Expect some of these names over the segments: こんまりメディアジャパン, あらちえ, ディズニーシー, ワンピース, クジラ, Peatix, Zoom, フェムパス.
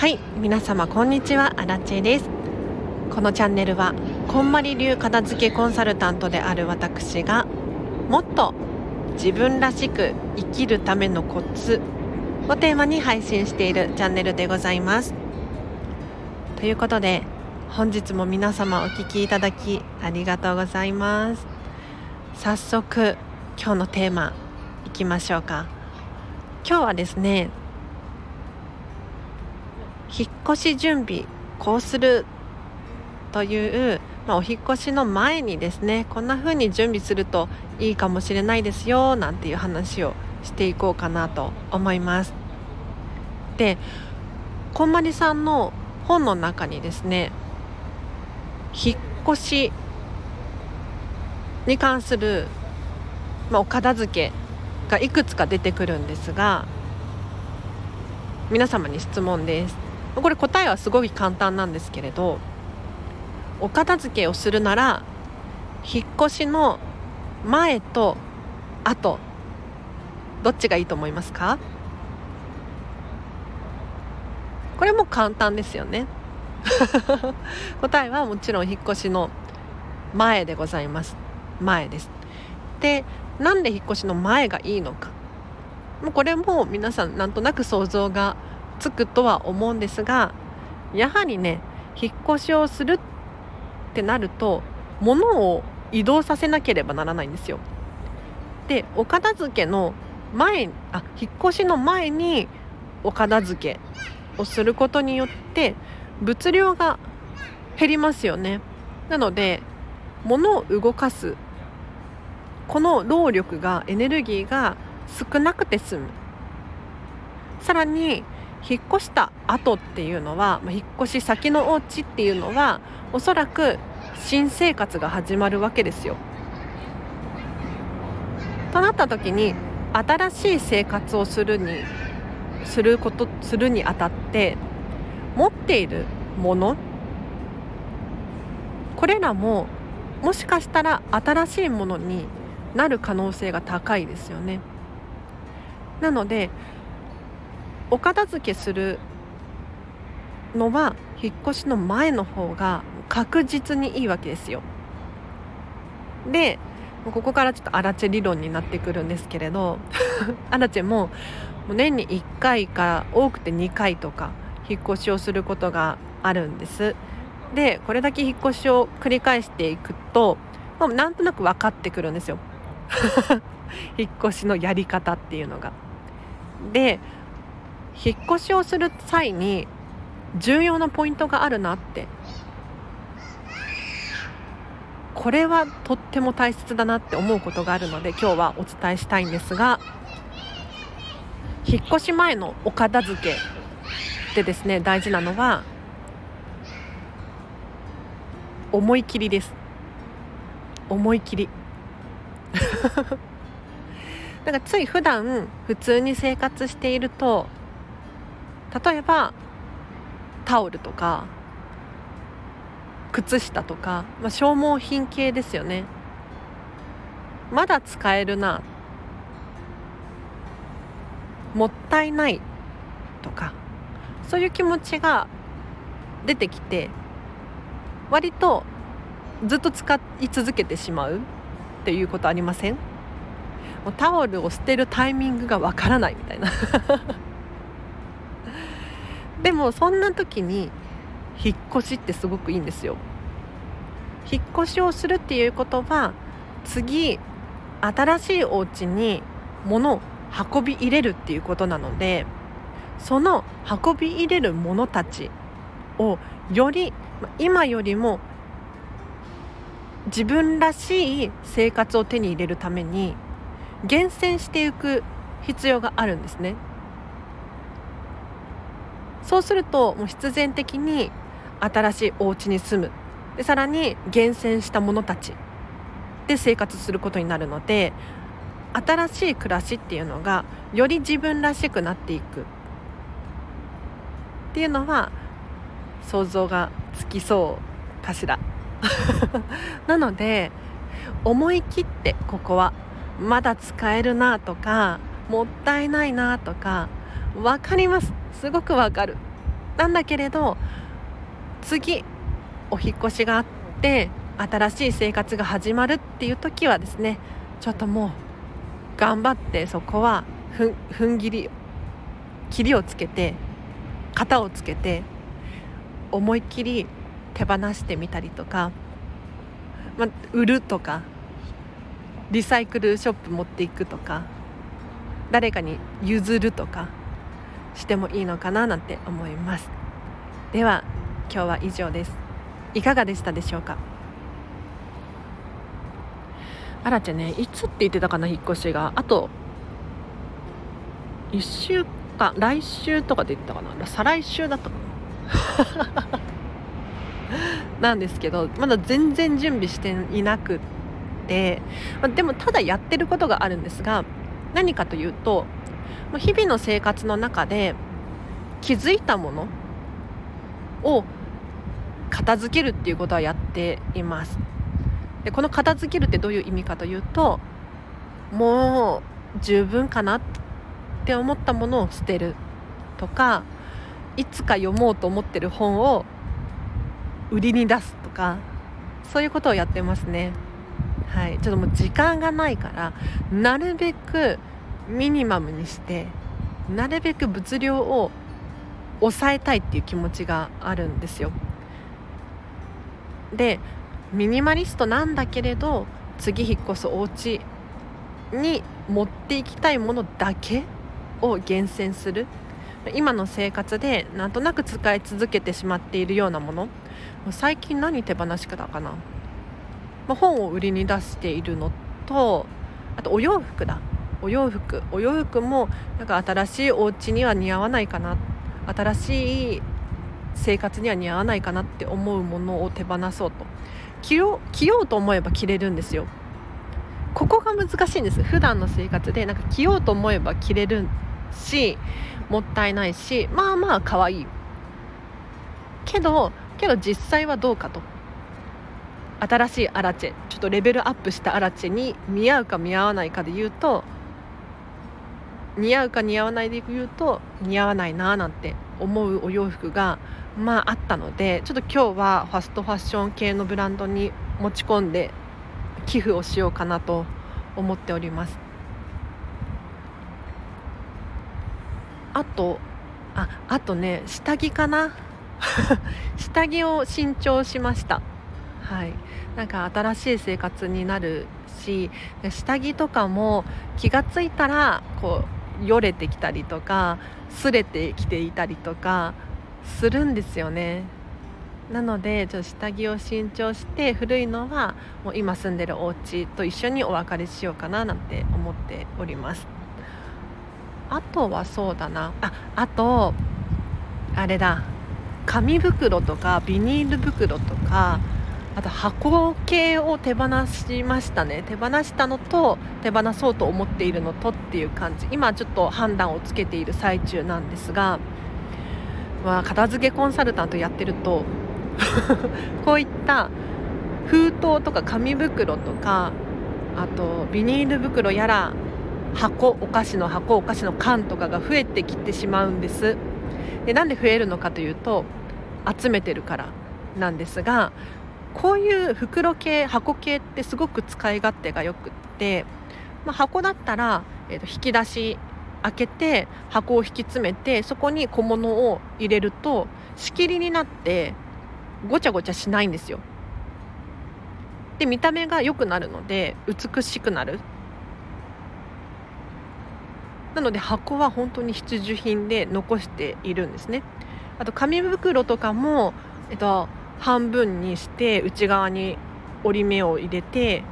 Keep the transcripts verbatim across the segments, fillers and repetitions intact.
はい、皆様こんにちは、あらちえです。このチャンネルはこんまり流片付けコンサルタントである私がもっと自分らしく生きるためのコツをテーマに配信しているチャンネルでございます。ということで本日も皆様お聞きいただきありがとうございます。早速今日のテーマいきましょうか。今日はですね、引っ越し準備こうするという、まあ、お引っ越しの前にですね、こんな風に準備するといいかもしれないですよなんていう話をしていこうかなと思います。で、こんまりさんの本の中にですね、引っ越しに関する、まあ、お片付けがいくつか出てくるんですが、皆様に質問です。これ答えはすごい簡単なんですけれど、お片付けをするなら引っ越しの前と後どっちがいいと思いますか？これも簡単ですよね答えはもちろん引っ越しの前でございます。前です。で、なんで引っ越しの前がいいのか、もうこれも皆さんなんとなく想像がつくとは思うんですが、やはりね、引っ越しをするってなると物を移動させなければならないんですよ。で、お片付けの前、あ、引っ越しの前にお片付けをすることによって物量が減りますよね。なので物を動かすこの労力が、エネルギーが少なくて済む。さらに引っ越した後っていうのは、引っ越し先のお家っていうのはおそらく新生活が始まるわけですよ。となった時に新しい生活をするにすることするにあたって持っているもの、これらももしかしたら新しいものになる可能性が高いですよね。なのでお片付けするのは引っ越しの前の方が確実にいいわけですよ。で、ここからちょっとアラチェ理論になってくるんですけれどアラチェも年にいっかいから多くてにかいとか引っ越しをすることがあるんです。で、これだけ引っ越しを繰り返していくと、まあ、なんとなく分かってくるんですよ引っ越しのやり方っていうのが。で、引っ越しをする際に重要なポイントがあるなって、これはとっても大切だなって思うことがあるので、今日はお伝えしたいんですが、引っ越し前のお片付けでですね、大事なのは思い切りです。思い切りなんかつい普段普通に生活していると、例えばタオルとか靴下とか、まあ、消耗品系ですよね。まだ使えるな、もったいないとか、そういう気持ちが出てきて割とずっと使い続けてしまうっていうことありません？もうタオルを捨てるタイミングがわからないみたいなでもそんな時に引っ越しってすごくいいんですよ。引っ越しをするっていうことは、次新しいお家に物を運び入れるっていうことなので、その運び入れる物たちをより今よりも自分らしい生活を手に入れるために厳選していく必要があるんですね。そうするともう必然的に新しいお家に住む、でさらに厳選したものたちで生活することになるので、新しい暮らしっていうのがより自分らしくなっていくっていうのは想像がつきそうかしらなので思い切って、ここはまだ使えるなとかもったいないなとか、わかります、すごくわかるなんだけれど、次お引越しがあって新しい生活が始まるっていう時はですね、ちょっともう頑張ってそこはふん、ふんぎり切りをつけて型をつけて思いっきり手放してみたりとか、まあ、売るとかリサイクルショップ持っていくとか誰かに譲るとかしてもいいのかななんて思います。では今日は以上です。いかがでしたでしょうか。あらちゃんね、いつって言ってたかな、引っ越しがあといっしゅうかん、来週とかで言ったかな、再来週だったかななんですけど、まだ全然準備していなくて、まあ、でもただやってることがあるんですが、何かというと日々の生活の中で気づいたものを片付けるっていうことはやっています。でこの片付けるってどういう意味かというと、もう十分かなって思ったものを捨てるとか、いつか読もうと思ってる本を売りに出すとか、そういうことをやってますね。はい、ちょっともう時間がないからなるべくミニマムにしてなるべく物量を抑えたいっていう気持ちがあるんですよ。でミニマリストなんだけれど、次引っ越すお家に持っていきたいものだけを厳選する。今の生活でなんとなく使い続けてしまっているようなもの、最近何手放したかな、まあ、本を売りに出しているのと、あとお洋服だお洋服お洋服もなんか新しいお家には似合わないかな、新しい生活には似合わないかなって思うものを手放そうと。着よう、着ようと思えば着れるんですよ。ここが難しいんです。普段の生活でなんか着ようと思えば着れるし、もったいないし、まあまあ可愛いけどけど実際はどうかと。新しいアラチェ、ちょっとレベルアップしたアラチェに見合うか見合わないかで言うと、似合うか似合わないで言うと似合わないななんて思うお洋服がまああったので、ちょっと今日はファストファッション系のブランドに持ち込んで寄付をしようかなと思っております。あとあ、あとね下着かな下着を新調しました。はい、なんか新しい生活になるし、下着とかも気がついたらこうよれてきたりとか擦れてきていたりとかするんですよね。なのでちょっと下着を新調して、古いのはもう今住んでるお家と一緒にお別れしようかななんて思っております。あとはそうだなあ、あとあれだ、紙袋とかビニール袋とか、あと箱系を手放しましたね。手放したのと手放そうと思っているのとっていう感じ。今ちょっと判断をつけている最中なんですが、まあ、片付けコンサルタントやってるとこういった封筒とか紙袋とか、あとビニール袋やら箱、お菓子の箱、お菓子の缶とかが増えてきてしまうんです。で、なんで増えるのかというと集めてるからなんですが、こういう袋系、箱系ってすごく使い勝手がよくって、まあ、箱だったら、えーと、引き出し開けて箱を引き詰めてそこに小物を入れると仕切りになってごちゃごちゃしないんですよ。で、見た目が良くなるので美しくなる。なので箱は本当に必需品で残しているんですね。あと紙袋とかも、えっと半分にして内側に折り目を入れて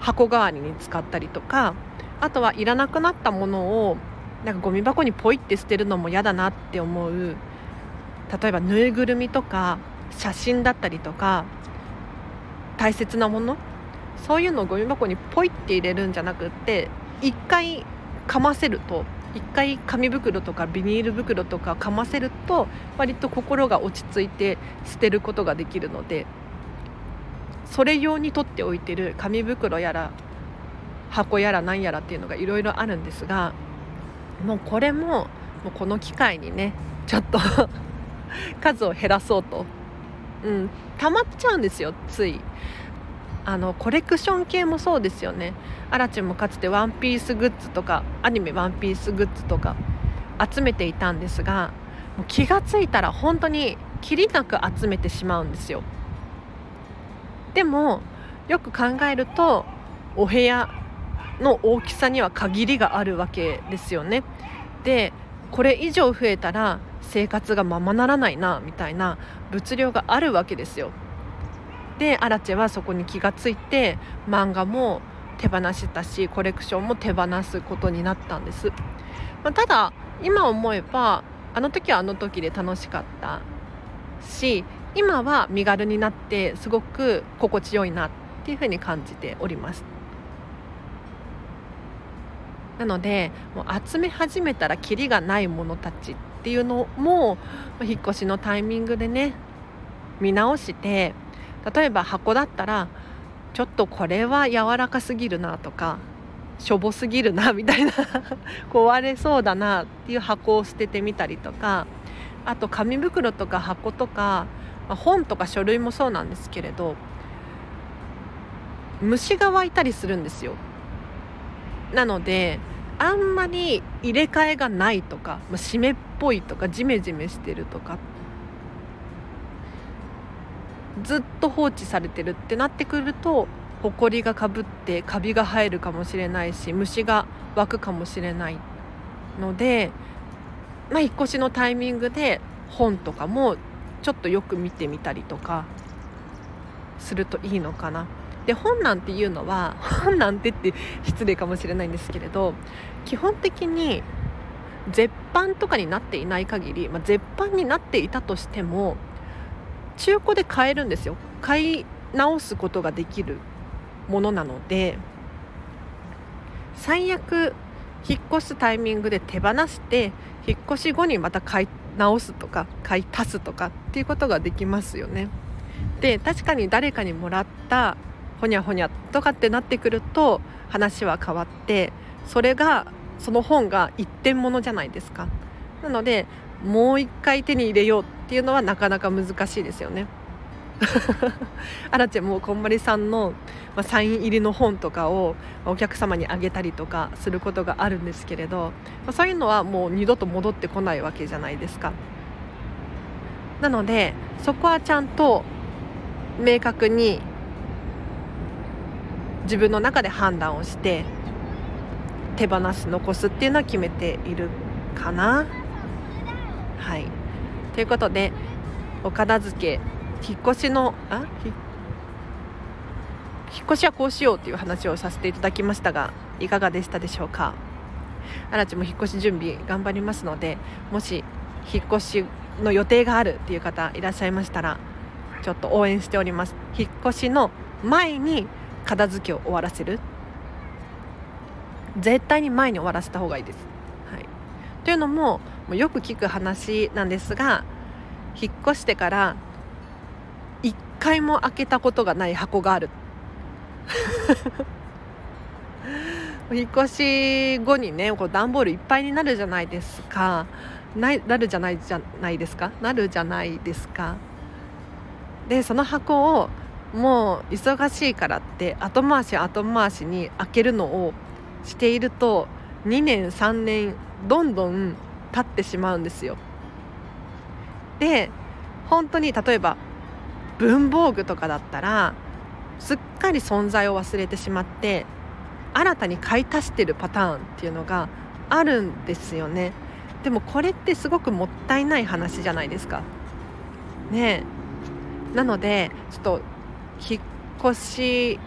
箱代わりに使ったりとか、あとはいらなくなったものをなんかゴミ箱にポイって捨てるのも嫌だなって思う、例えばぬいぐるみとか写真だったりとか大切なもの、そういうのをゴミ箱にポイって入れるんじゃなくって、一回かませると、一回紙袋とかビニール袋とかかませると割と心が落ち着いて捨てることができるので、それ用に取っておいてる紙袋やら箱やらなんやらっていうのがいろいろあるんですが、もうこれも、もうこの機会にねちょっと数を減らそうと、うん、溜まっちゃうんですよ、つい。あのコレクション系もそうですよね。アラチンもかつてワンピースグッズとかアニメワンピースグッズとか集めていたんですが、もう気がついたら本当にきりなく集めてしまうんですよ。でもよく考えるとお部屋の大きさには限りがあるわけですよね。でこれ以上増えたら生活がままならないなみたいな物量があるわけですよ。でアラチェはそこに気がついて漫画も手放したしコレクションも手放すことになったんです、まあ、ただ今思えばあの時はあの時で楽しかったし、今は身軽になってすごく心地よいなっていうふうに感じております。なのでもう集め始めたらキリがないものたちっていうのも引っ越しのタイミングでね見直して、例えば箱だったらちょっとこれは柔らかすぎるなとかしょぼすぎるなみたいな壊れそうだなっていう箱を捨ててみたりとか、あと紙袋とか箱とか、まあ、本とか書類もそうなんですけれど虫が湧いたりするんですよ。なのであんまり入れ替えがないとか、まあ、湿っぽいとかジメジメしてるとかずっと放置されてるってなってくるとほこりがかぶってカビが生えるかもしれないし虫が湧くかもしれないので、まあ、引っ越しのタイミングで本とかもちょっとよく見てみたりとかするといいのかな。で本なんていうのは本なんてって失礼かもしれないんですけれど、基本的に絶版とかになっていない限り、まあ、絶版になっていたとしても中古で買えるんですよ。買い直すことができるものなので、最悪引っ越すタイミングで手放して引っ越し後にまた買い直すとか買い足すとかっていうことができますよね。で確かに誰かにもらったほにゃほにゃとかってなってくると話は変わって、それがその本が一点物じゃないですか。なのでもう一回手に入れようっていうのはなかなか難しいですよね。アラチェもこんまりさんのサイン入りの本とかをお客様にあげたりとかすることがあるんですけれど、そういうのはもう二度と戻ってこないわけじゃないですか。なのでそこはちゃんと明確に自分の中で判断をして手放す残すっていうのは決めているかな。はい、ということでお片付け引っ越しのあ引っ越しはこうしようという話をさせていただきましたが、いかがでしたでしょうか。あらちも引っ越し準備頑張りますので、もし引っ越しの予定があるという方いらっしゃいましたらちょっと応援しております。引っ越しの前に片付けを終わらせる、絶対に前に終わらせた方がいいです。はい、というのもよく聞く話なんですが、引っ越してから一回も開けたことがない箱がある引っ越し後にねこう段ボールいっぱいになるじゃないですか。ないなるじゃないじゃないですかなるじゃないですかでその箱をもう忙しいからって後回し後回しに開けるのをしているとにねんさんねんどんどん立ってしまうんですよ。で本当に例えば文房具とかだったらすっかり存在を忘れてしまって新たに買い足してるパターンっていうのがあるんですよね。でもこれってすごくもったいない話じゃないですかねえ。なのでちょっと引っ越し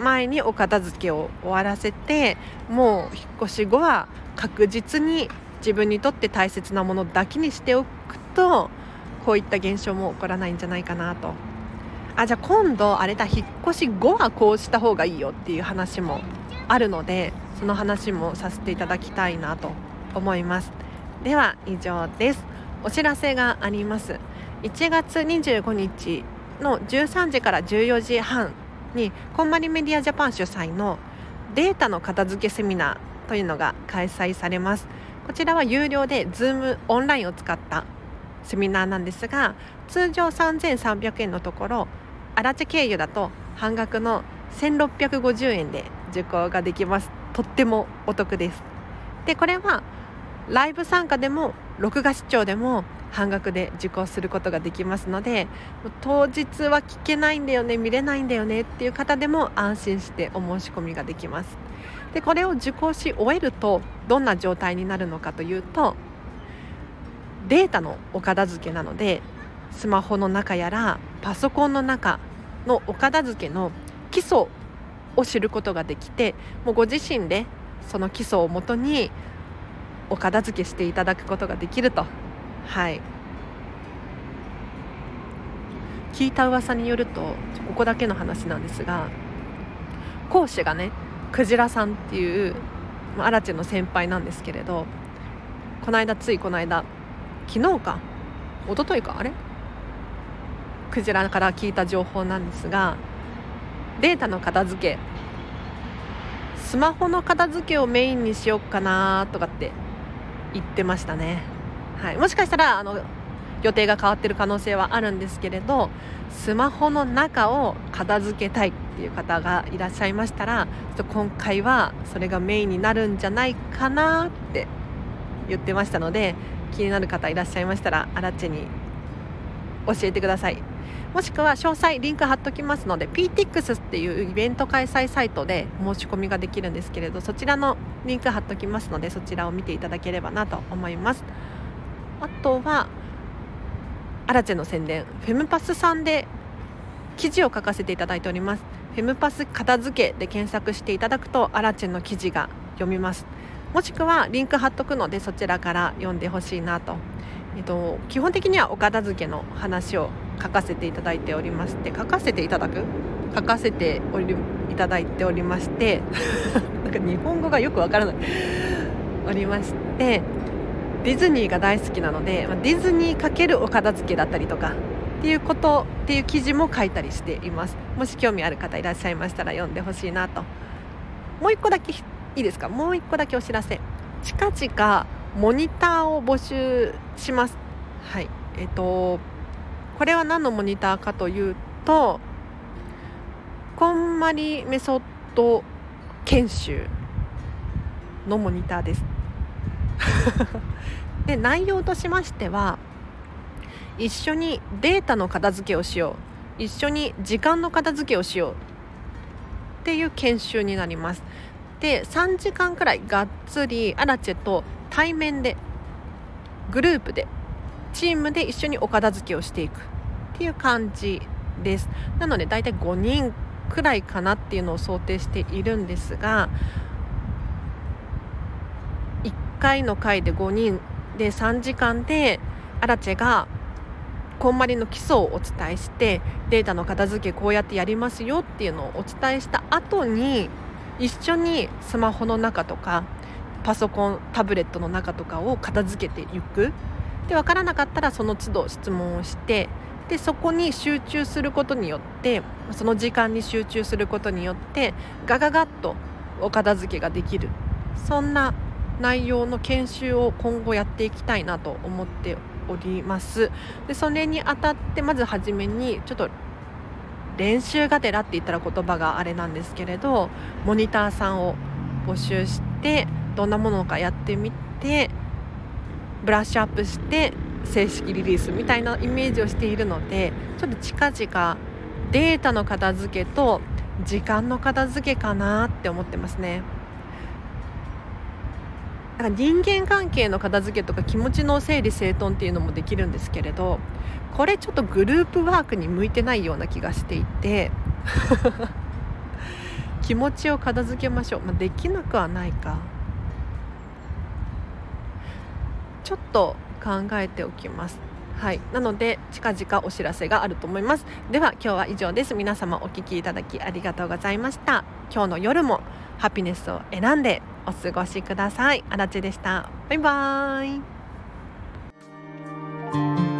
前にお片付けを終わらせて、もう引っ越し後は確実に自分にとって大切なものだけにしておくとこういった現象も起こらないんじゃないかなと。あ、じゃあ今度あれだ引っ越し後はこうした方がいいよっていう話もあるので、その話もさせていただきたいなと思います。では以上です。お知らせがあります。いちがつにじゅうごにちのじゅうさんじからじゅうよじはんにこんまりメディアジャパン主催のデータの片付けセミナーというのが開催されます。こちらは有料で Zoom オンラインを使ったセミナーなんですが、通常さんぜんさんびゃくえんのところあらち経由だと半額のせんろっぴゃくごじゅうえんで受講ができます。とってもお得です。でこれはライブ参加でも録画視聴でも半額で受講することができますので、当日は聞けないんだよね、見れないんだよねっていう方でも安心してお申し込みができます。でこれを受講し終えるとどんな状態になるのかというと、データのお片付けなのでスマホの中やらパソコンの中のお片付けの基礎を知ることができて、もうご自身でその基礎をもとにお片付けしていただくことができると。はい、聞いた噂によると、ここだけの話なんですが、講師がねクジラさんっていうアラチの先輩なんですけれど、この間ついこの間昨日か一昨日かあれクジラから聞いた情報なんですが、データの片付け、スマホの片付けをメインにしようかなとかって言ってましたね。はい、もしかしたらあの予定が変わってる可能性はあるんですけれど、スマホの中を片付けたいっていう方がいらっしゃいましたら、ちょっと今回はそれがメインになるんじゃないかなって言ってましたので、気になる方いらっしゃいましたらあらちに教えてください。もしくは詳細リンク貼っときますので、 Peatix っていうイベント開催サイトで申し込みができるんですけれど、そちらのリンク貼っときますので、そちらを見ていただければなと思います。あとはアラチェの宣伝、フェムパスさんで記事を書かせていただいております。フェムパス片付けで検索していただくとアラチェの記事が読みます。もしくはリンク貼っとくので、そちらから読んでほしいなと。えっと、基本的にはお片付けの話を書かせていただいておりまして書かせていただく書かせておりいただいておりましてなんか日本語がよくわからないおりまして、ディズニーが大好きなので、ディズニー×お片付けだったりとかっていうことっていう記事も書いたりしています。もし興味ある方いらっしゃいましたら読んでほしいなと。もう一個だけいいですか、もう一個だけお知らせ。近々モニターを募集します。はい、えっとこれは何のモニターかというと、こんまりメソッド研修のモニターですで内容としましては、一緒にデータの片付けをしよう、一緒に時間の片付けをしようっていう研修になります。でさんじかんくらいがっつりアラチェと対面でグループでチームで一緒にお片付けをしていくっていう感じです。なのでだいたいごにんくらいかなっていうのを想定しているんですが、いっかいの会でごにんでさんじかんでアラチェがこんまりの基礎をお伝えして、データの片付けこうやってやりますよっていうのをお伝えした後に、一緒にスマホの中とかパソコン、タブレットの中とかを片付けていく。で分からなかったらその都度質問をして、でそこに集中することによって、その時間に集中することによってガガガッとお片付けができる、そんな内容の研修を今後やっていきたいなと思っております。でそれにあたって、まずはじめにちょっと練習がてらって言ったら言葉があれなんですけれど、モニターさんを募集して、どんなものかやってみてブラッシュアップして正式リリースみたいなイメージをしているので、ちょっと近々データの片付けと時間の片付けかなって思ってますね。だから人間関係の片付けとか気持ちの整理整頓っていうのもできるんですけれど、これちょっとグループワークに向いてないような気がしていて気持ちを片付けましょう、まあ、できなくはないか、ちょっと考えておきます。はい、なので近々お知らせがあると思います。では今日は以上です。皆様お聞きいただきありがとうございました。今日の夜もハピネスを選んでお過ごしください。あらちでした。バイバーイ。